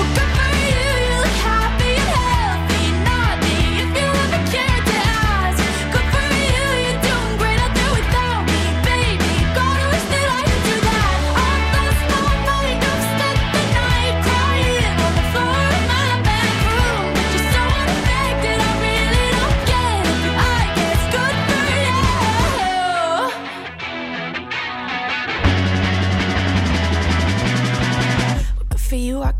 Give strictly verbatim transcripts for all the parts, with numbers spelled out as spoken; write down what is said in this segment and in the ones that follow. Just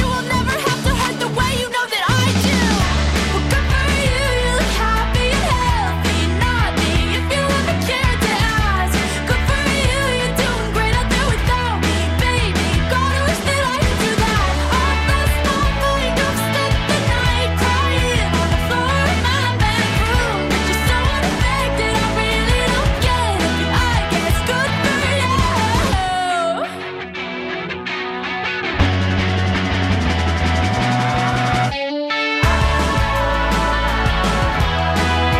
You will never have to hurt the way you know that I do. Well, good for you, you're really happy and healthy. Naughty if you ever cared to ask. Good for you, you're doing great out there without me. Baby, God, I wish that I could do that. All last night, putting up, spent the night crying on the floor of my bedroom. But you're so unaffected, I really don't get it. I guess good for you. Maybe I'm too emotional, but your apathy's like a wound unsolved.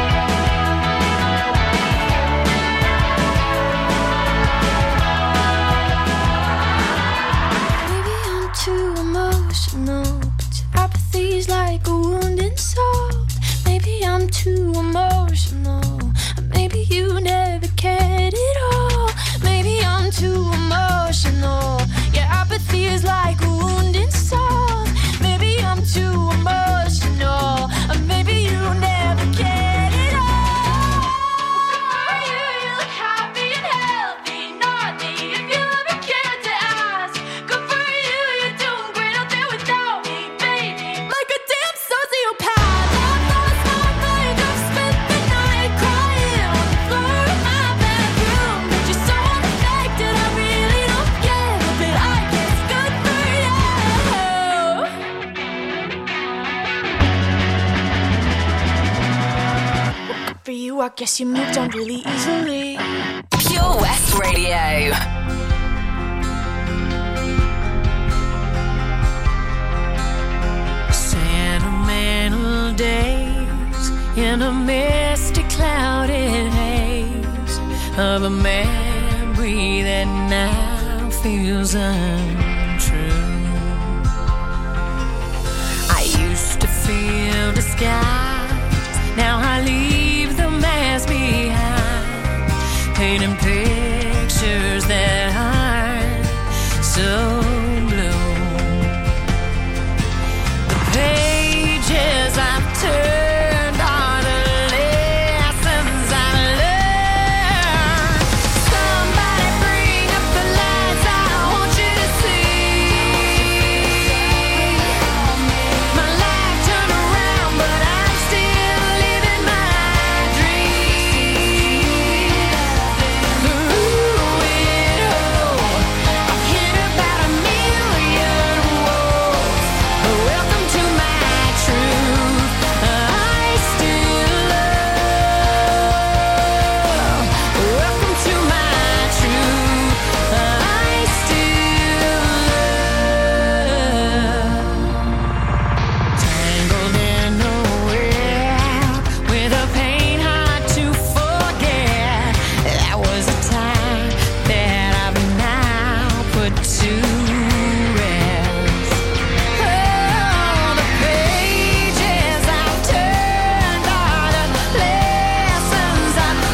Maybe I'm too emotional, and maybe you never cared at all. Maybe I'm too emotional. Your apathy is like a wound unsolved. Maybe I'm too emotional, and maybe you never cared at all. You look happy and healthy, naughty if you ever cared to ask. Good for you, you're doing great out there without me, baby. Like a damn sociopath. All last night, putting up, spent the night crying on the floor of my bedroom. But you're so unaffected, I really don't get it. But I guess good for you. For you, I guess you moved on really easily. Pure West Radio. Sentimental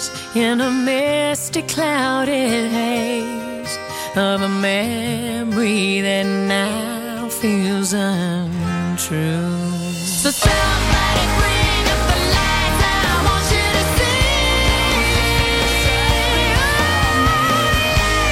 days in a misty, clouded haze of a memory that now feels untrue. I used to feel the sky. Now I leave the mask behind, painting pictures that aren't so blue. The pages I've turned are the lessons I've learned. Somebody bring up the lights, I want you to see. My life turned around, but I'm still living my dream. Ooh, it oh, I hear about a million woes. Welcome to my truth. I still love. Welcome to my truth. I still love. Tangled in a web with a pain hard to forget. That was a time that I've now put to rest. Oh, the pages I've turned are the lessons I've learned. Oh, somebody bring up the lights, I want you to see. My life turned around, but I'm still living my dream. Ooh, it oh, I've hit about a million woes. Welcome to my truth. I still love. Welcome to my truth. I still love. I still love. Oh yeah, yeah, yeah. And you know that I still love. Oh yeah, yeah, yeah. Sentimental days in a misty, clouded haze of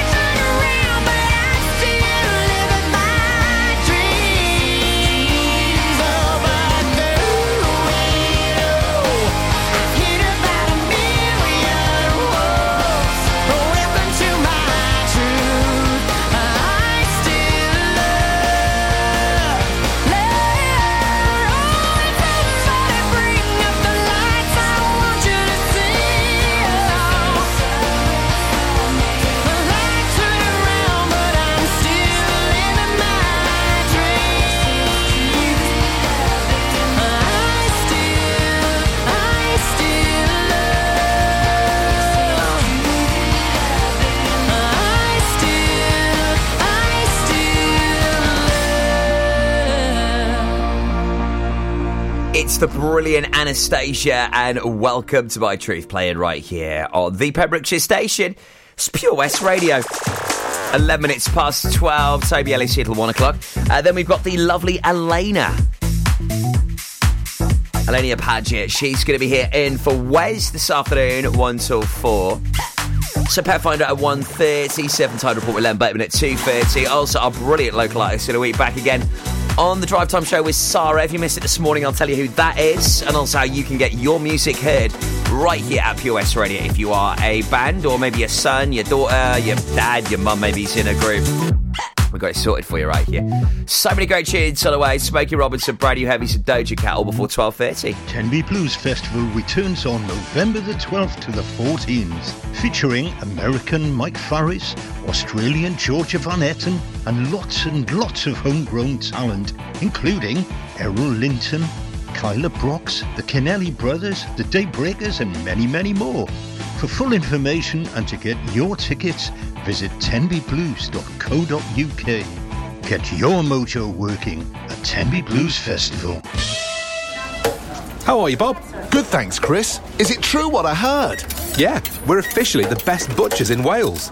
a memory that now feels untrue. So somebody bring up the lights, I want you to see. the brilliant Anastasia, and welcome to my truth playing right here on the Pembrokeshire station. It's Pure West Radio. eleven minutes past twelve, Toby Ellis here till one o'clock. Uh, then we've got the lovely Elena. Elena Paget, she's going to be here in for Wes this afternoon, one till four. So Petfinder at one thirty, Seven Tide Report with Len Bateman at two thirty. Also, our brilliant local artist of the week back again on the Drive Time Show with Sara. If you missed it this morning, I'll tell you who that is, and also how you can get your music heard right here at Pure West Radio. If you are a band, or maybe your son, your daughter, your dad, your mum, maybe he's in a group, we got it sorted for you right here. So many great tunes on the way. Smokey Robinson, Brand New Heavies and Doja Cat, all before twelve thirty. Tenby Blues Festival returns on November the twelfth to the fourteenth, featuring American Mike Farris, Australian Georgia Van Etten, and lots and lots of homegrown talent, including Errol Linton, Kyla Brox, the Kennelly Brothers, the Daybreakers, and many, many more. For full information and to get your tickets, visit tenby blues dot co dot uk. Get your mojo working at Tenby Blues Festival. How are you, Bob? Good, thanks, Chris. Is it true what I heard? Yeah, we're officially the best butchers in Wales.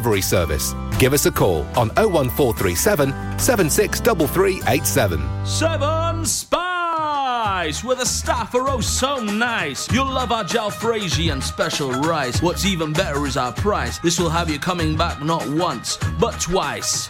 service. Give us a call on oh one four three seven, seven six three three eight seven. Seven Spice, where the staff are oh so nice. You'll love our jalfrezi and special rice. What's even better is our price. This will have you coming back not once, but twice.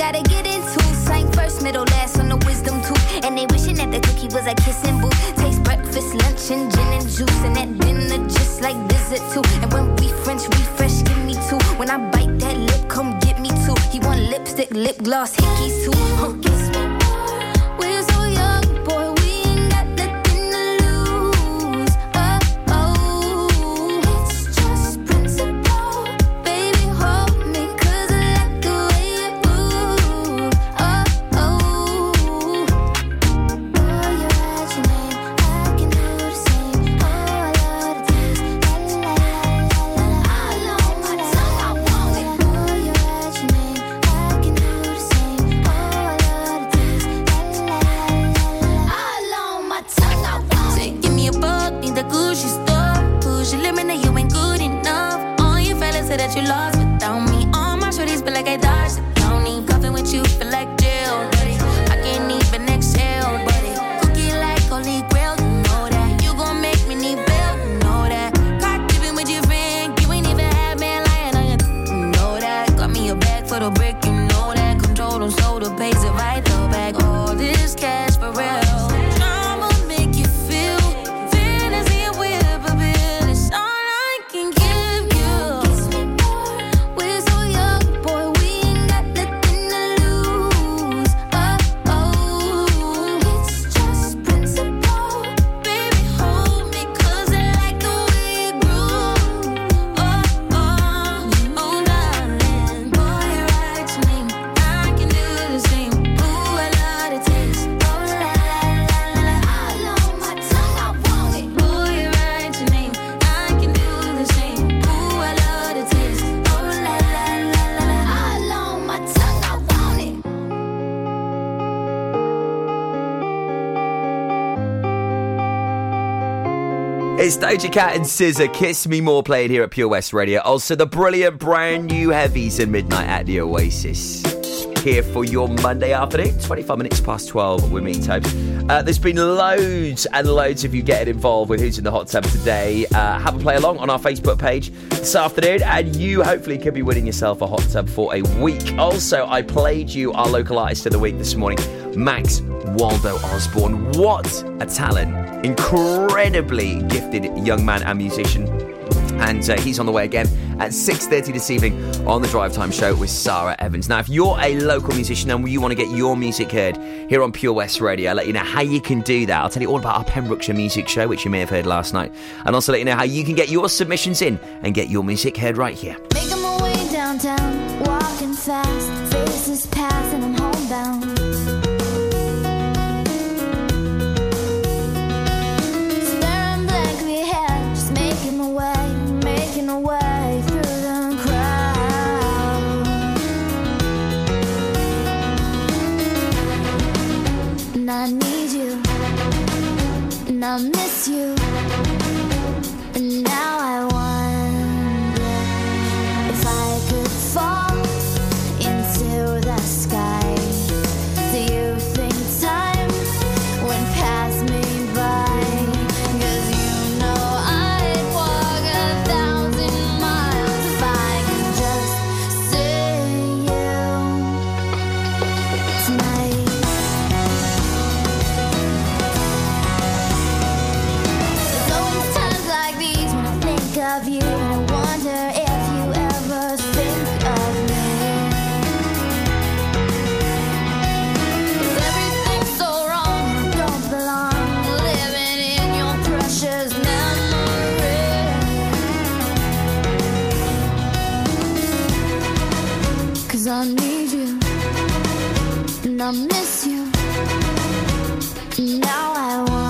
gotta get in two. Slang first, middle, last on the wisdom tooth. And they wishing that the cookie was a kissing booth. Taste breakfast, lunch, and gin and juice. And at dinner, just like visit too. And when we French refresh, give me two. When I bite that lip, come get me two. You want lipstick, lip gloss, hickeys too. Huh, kiss me. We're so young, boy. It's Doja Cat and S Z A, Kiss Me More, played here at Pure West Radio. Also, the brilliant brand new heavies and Midnight at the Oasis. Here for your Monday afternoon, twenty-five minutes past twelve with me, Tobes. Uh, there's been loads and loads of you getting involved with Who's in the Hot Tub today. Uh, have a play along on our Facebook page this afternoon, and you hopefully could be winning yourself a hot tub for a week. Also, I played you our local artist of the week this morning, Max Waldo Osborne. What a talent. Incredibly gifted young man and musician. And uh, he's on the way again at six thirty this evening on the Drive Time Show with Sarah Evans. Now, if you're a local musician and you want to get your music heard here on Pure West Radio, I'll let you know how you can do that. I'll tell you all about our Pembrokeshire Music Show, which you may have heard last night. And also let you know how you can get your submissions in and get your music heard right here. Making my way downtown, walking fast, faces pass and I'm homebound. I need you, and I miss you, and now I wonder if I could fall into the sky. Do you think time went past me by? 'Cause you know I'd walk a thousand miles if I could just see you tonight. Of you, and I wonder if you ever think of me. 'Cause everything's so wrong, I don't belong, living in your precious memory. 'Cause I need you, and I miss you, and now I want.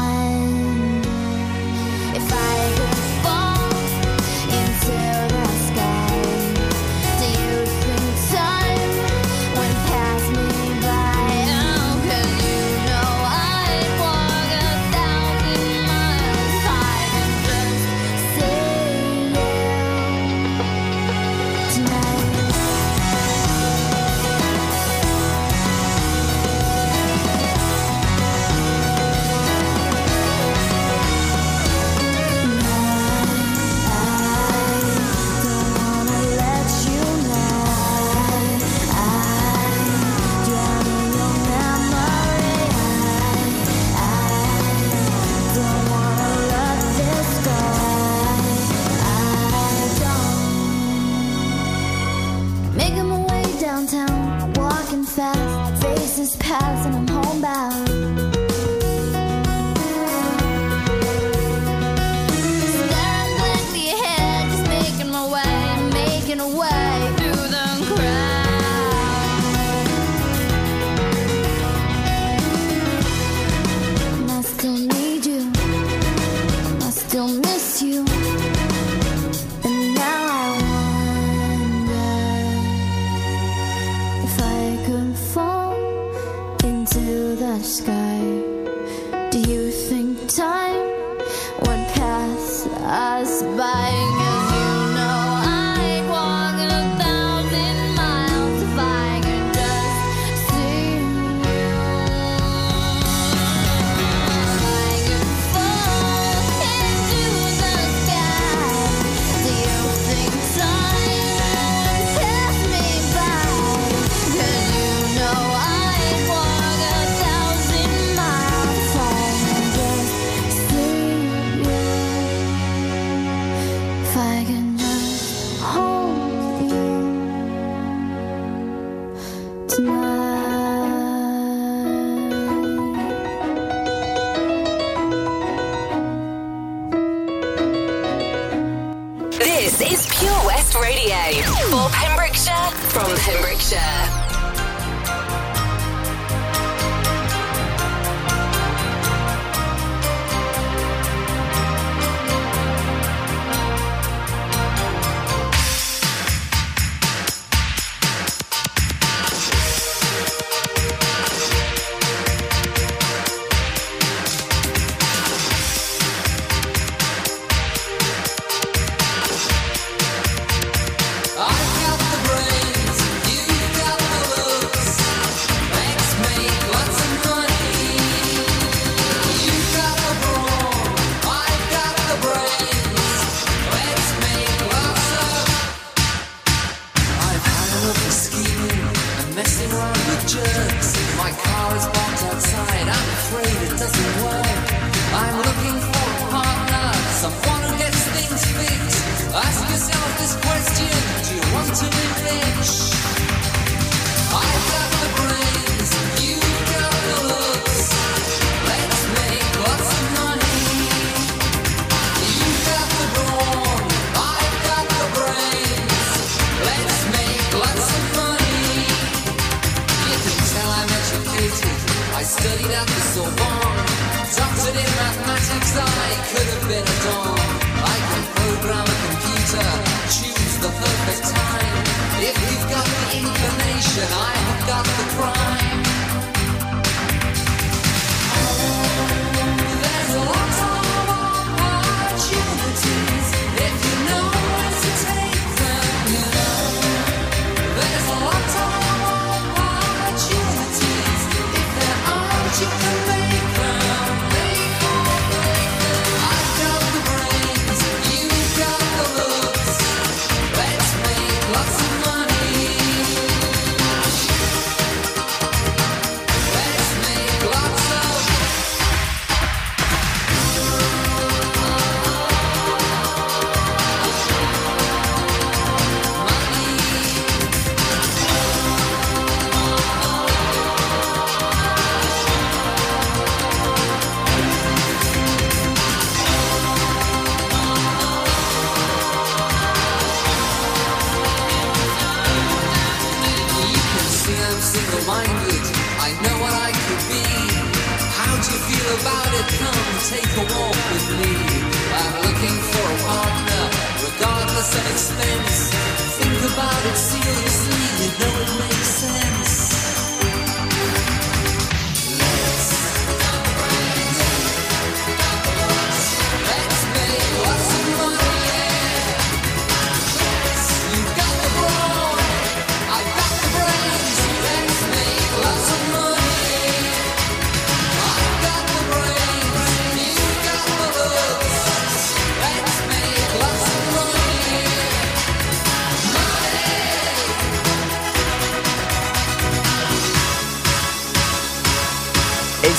walking fast, faces pass and I'm homebound. Staring blankly ahead, just making my way, making a way through the crowd. And I still need you, and I still miss you. Sky, do you think time would pass us by? Cause you know I'd walk a thousand miles if I could just see you. If I could fall into the sky, do you think time would pass me by? Cause you know I Radio for Pembrokeshire, from Pembrokeshire.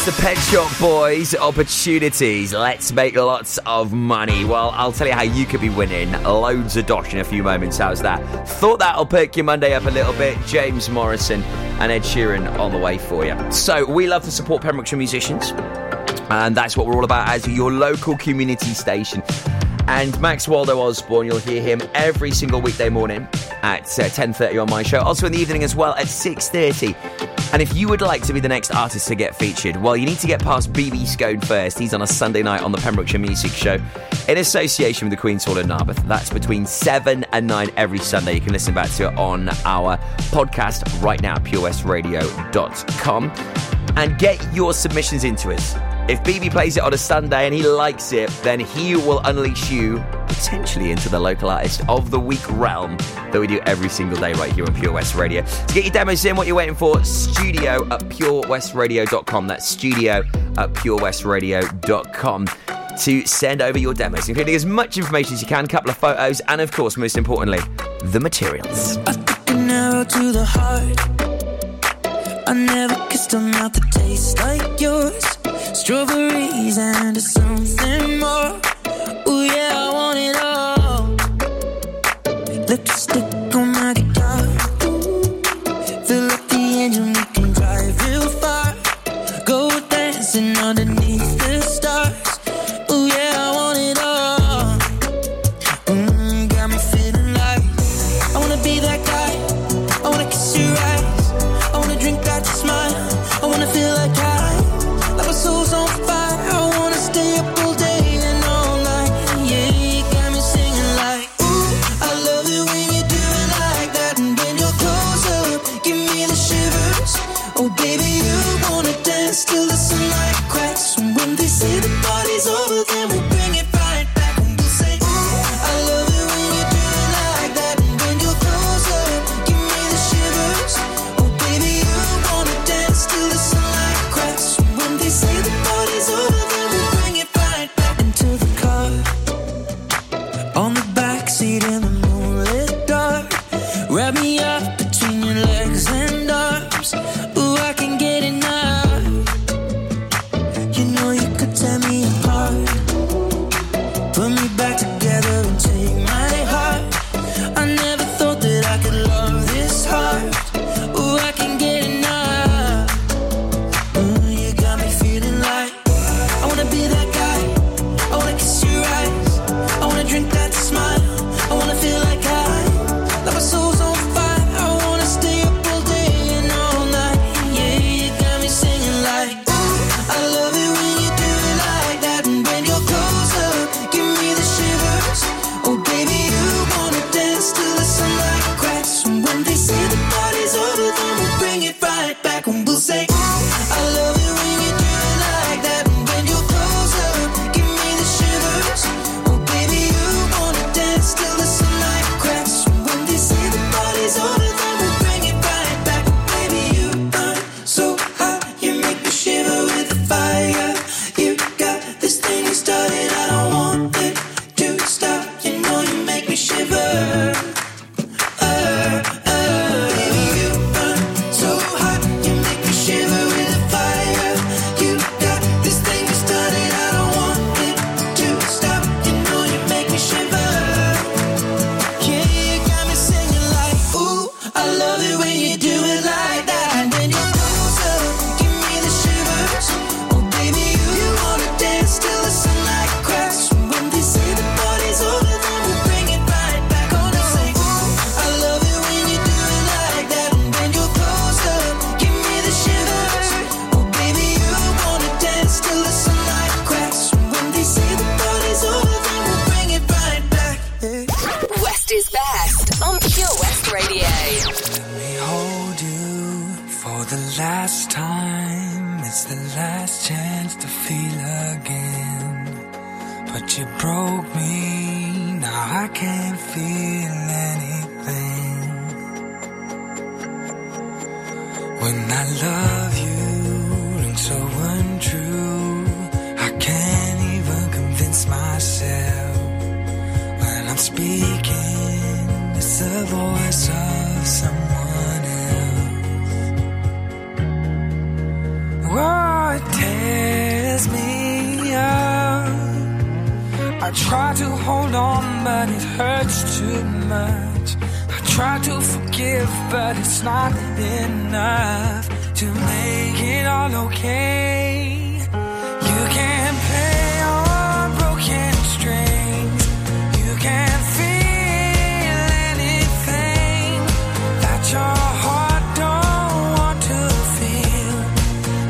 It's the Pet Shop Boys. Opportunities. Let's make lots of money. Well, I'll tell you how you could be winning loads of dosh in a few moments. How's that? Thought that'll perk your Monday up a little bit. James Morrison and Ed Sheeran on the way for you. So, we love to support Pembrokeshire musicians. And that's what we're all about as your local community station. And Max Waldo Osborne, you'll hear him every single weekday morning at uh, ten thirty on my show. Also in the evening as well at six thirty. And if you would like to be the next artist to get featured, well, you need to get past B B Scone first. He's on a Sunday night on the Pembrokeshire Music Show in association with the Queen's Hall in Narberth. That's between seven and nine every Sunday. You can listen back to it on our podcast right now at pure west radio dot com. And get your submissions into us. If B B plays it on a Sunday and he likes it, then he will unleash you potentially into the local artist of the week realm that we do every single day right here on Pure West Radio. To get your demos in, what you're waiting for, studio at pure west radio dot com. That's studio at pure west radio dot com to send over your demos, including as much information as you can, a couple of photos, and of course, most importantly, the materials. A thick and narrow to the heart. I never kissed a mouth that tastes like yours. Strawberries and something more. Ooh, yeah, I want it all. Lipstick on my guitar. Feel like the engine, we can drive real far. Go dancing underneath the stars. Ooh, yeah, I want it all. Mm, got me feeling like I want to be that guy. I want to kiss your eyes. I want to drink that smile. I want to feel like I soul's on fire. I wanna stay up all day and all night. Yeah, you got me singing like, ooh, I love it when you do it like that. And when you're close up, give me the shivers. Oh, baby, you wanna dance till the sunlight cracks. And when they say the party's over, then we bring it right back. And we'll say, ooh, I love it when you do it like that. And when you're close up, give me the shivers. Oh, baby, you wanna dance till the sunlight. Say the party's over, then we bring it right back into the car. On the backseat in the moonlit dark. Wrap me up between your legs and arms. Ooh, I can get enough. You know you could tear me apart. Put me back together and take my heart. I never thought that I could love this hard. Ooh, I can get enough. Ooh, you got me feeling like I wanna be that guy. I wanna kiss your eyes. I wanna drink that smile. I wanna feel like I, like my soul's on fire. I wanna stay up all day and all night. Yeah, you got me singing like, ooh, I love it when you do it like that. And when you're closer, give me the shivers. Oh, baby, you wanna dance till the sunlight cracks. And when they say the party's over, then we'll bring it right back. And we'll say, ooh, I love it when you do it like that. And when you're closer, give me the shivers. Oh, baby, you wanna dance till the sunlight cracks. When they say the party's over, then we'll bring it right back. Baby, you burn so hot, you make me shiver with the fire. You got this thing you started, I don't want it to stop. You know you make me shiver. Uh, uh, baby, you burn so hot, you make me shiver with the fire. You got this thing you started, I don't want it to stop. You know you make me shiver. Yeah, you got me singing like, ooh, I love it when you do it like that. And when you're closer, give me the shivers. Oh, baby, you, you wanna dance till the sunlight cracks. When they say the party's over, then we bring it right back. On and say, ooh, I love it when you do it like that. And when you're closer, give me the shivers. Oh, baby, you wanna dance till the sunlight cracks. When they say the party's over, then we bring it right back. Yeah. West is best on Pure West Radio. Let me hold you for the last time. It's the last chance to feel again. But you broke me, now I can't feel anything. When I love you, and so untrue, I can't even convince myself. When I'm speaking, it's the voice of someone else. Oh, it takes I try to hold on, but it hurts too much. I try to forgive, but it's not enough to make it all okay. You can't play on broken strings. You can't feel anything that your heart don't want to feel.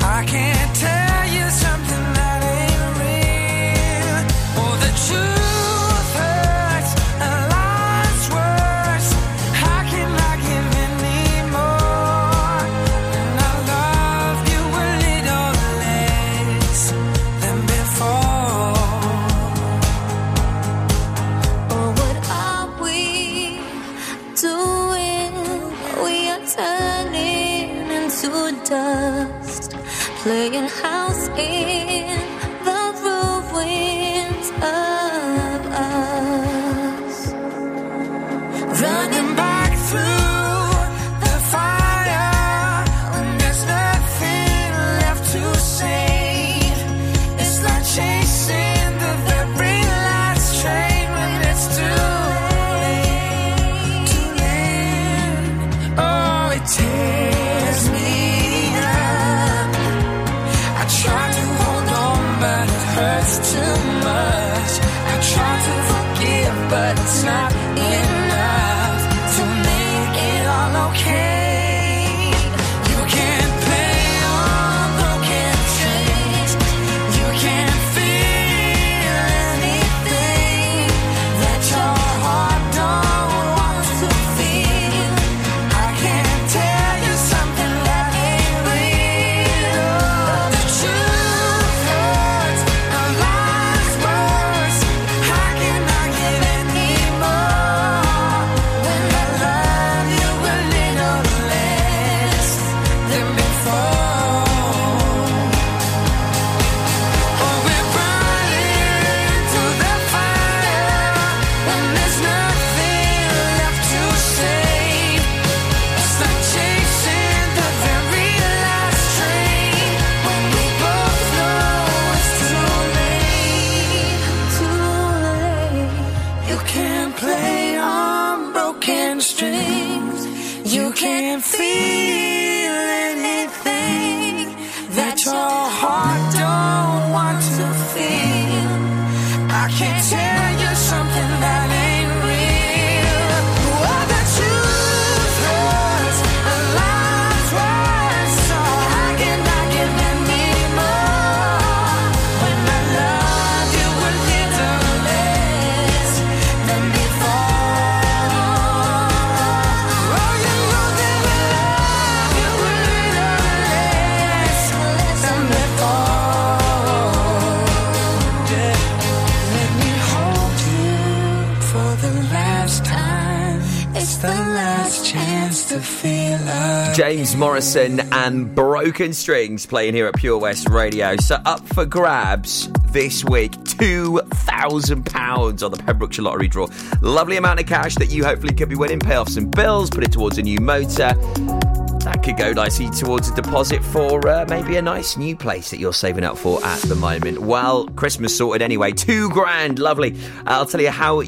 I can't tell you something that ain't real. Oh, the truth hurts and lies worse. How can I give anymore? And I love you a little less than before. Oh, what are we doing? We are turning into dust, playing house in the ruins of us. Running back through the fire when there's nothing left to say. It's like chasing the very last train when it's too late. Oh, it tears me up. I try to hold on, but it hurts too much. I try to forgive, but it's not enough to make it all okay. You can't play on broken strings. You can't feel anything that your heart don't want to feel. I can't tell you something that ain't real. The truth hurts, a lie's worse. How can I give anymore when I love you a little less than before? Oh, we're running to the fire when there's nothing left to save. It's like chasing the very last train when we both know it's too late. Too late. You can't play on broken strings. You can't feel anything that your heart don't want to feel. I can't tell you something that ain't real. Oh, the truth hurts, a lie's worse. So how can I give anymore when I love you a little less than before? Oh, you know that I love you a little less than before. Yeah. Let me hold you for the last time. It's the last chance to feel love. James Morrison and Broken Strings playing here at Pure West Radio. So up for grabs this week, two thousand pounds on the Pembrokeshire Lottery draw. Lovely amount of cash that you hopefully could be winning. Pay off some bills, put it towards a new motor. That could go nicely towards a deposit for uh, maybe a nice new place that you're saving up for at the moment. Well, Christmas sorted anyway. Two grand, lovely. I'll tell you how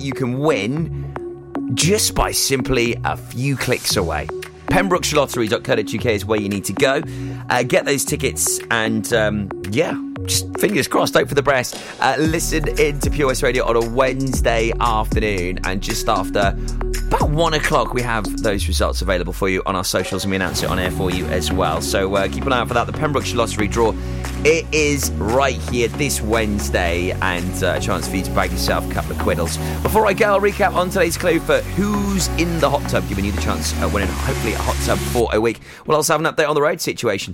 you can win just by simply a few clicks away. pembrokeshire lottery dot co dot u k is where you need to go. Uh, get those tickets and, um, yeah, just fingers crossed, hope for the best. Uh, listen in to Pure West Radio on a Wednesday afternoon, and just after about one o'clock we have those results available for you on our socials, and we announce it on air for you as well. So uh, keep an eye out for that. The Pembrokeshire Lottery draw, it is right here this Wednesday, and uh, a chance for you to bag yourself a couple of quiddles. Before I go, I'll recap on today's clue for Who's in the Hot Tub, giving you the chance of winning hopefully a hot tub for a week. We'll also have an update on the road situation.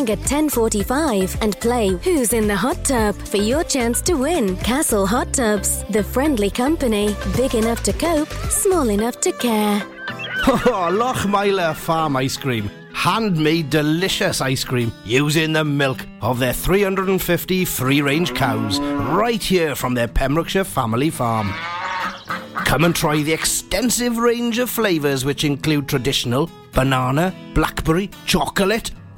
morning at ten forty-five and play Who's in the Hot Tub for your chance to win Castle Hot Tubs, the friendly company, big enough to cope, small enough to care. Oh, Lochmiller Farm Ice Cream. Handmade delicious ice cream using the milk of their three hundred fifty free-range cows right here from their Pembrokeshire family farm. Come and try the extensive range of flavours which include traditional banana, blackberry, chocolate,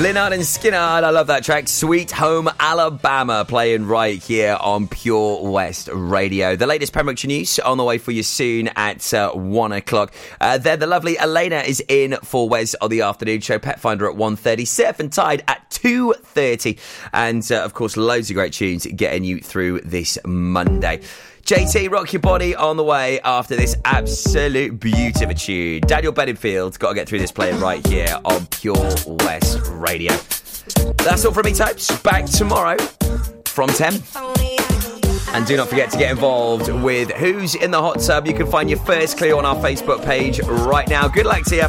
Linnard and Skinnard, I love that track. Sweet Home Alabama, playing right here on Pure West Radio. The latest Pembrokeshire news on the way for you soon at uh, one o'clock. Uh, there, the lovely Elena is in for Wes on the afternoon show. Pet Finder at one thirty, Surf and Tide at two thirty. And, uh, of course, loads of great tunes getting you through this Monday. J T, Rock Your Body on the way after this absolute beauty of a tune. Daniel Bedingfield, got to get through this playing right here on Pure West Radio. That's all from me, Topes. Back tomorrow from ten. And do not forget to get involved with Who's in the Hot Tub. You can find your first clue on our Facebook page right now. Good luck to you.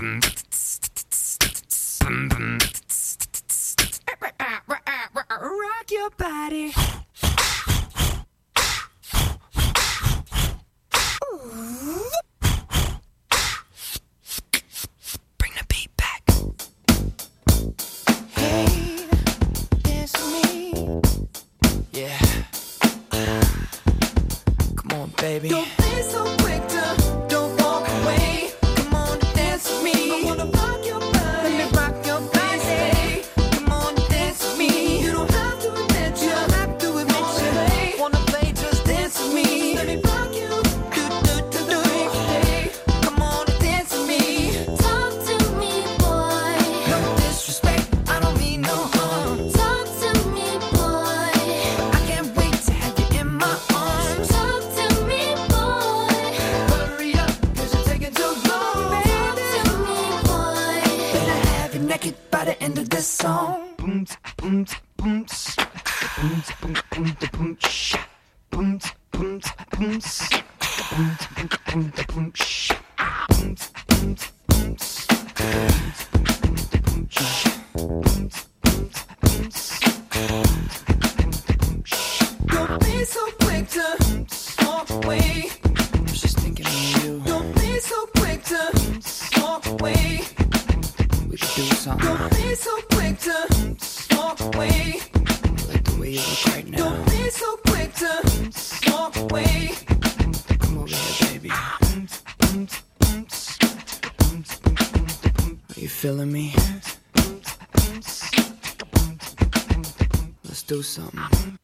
Rock your body. Baby. Don't be so quick to, don't walk away. Come on, dance with me. I wanna rock your body. Let me rock your body. Come on, dance with me. You don't have to admit you. You don't have to admit you. Play. Wanna play, just dance with me. Let me rock you. Do, do, do, do, hey. Come on, dance with me. Talk to me, boy. No disrespect, I don't mean no harm. Talk to me, boy. I can't wait to have you in my arms. By the end of this song, boom, boom, boom, boom, boom, boom, boom, boom, boom, boom, boom, boom, don't be so quick to walk away. I'm just thinking of you. Don't be so quick to walk away. Don't be so quick to walk away. Like the way you look right now. Don't be so quick to walk away. Come over here, baby. Are you feeling me? Let's do something.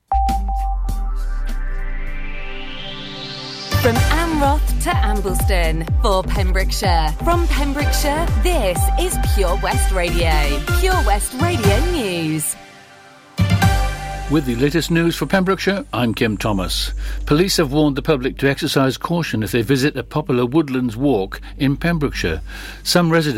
From Amroth to Ambleston, for Pembrokeshire. From Pembrokeshire, this is Pure West Radio. Pure West Radio News. With the latest news for Pembrokeshire, I'm Kim Thomas. Police have warned the public to exercise caution if they visit a popular Woodlands Walk in Pembrokeshire. Some residents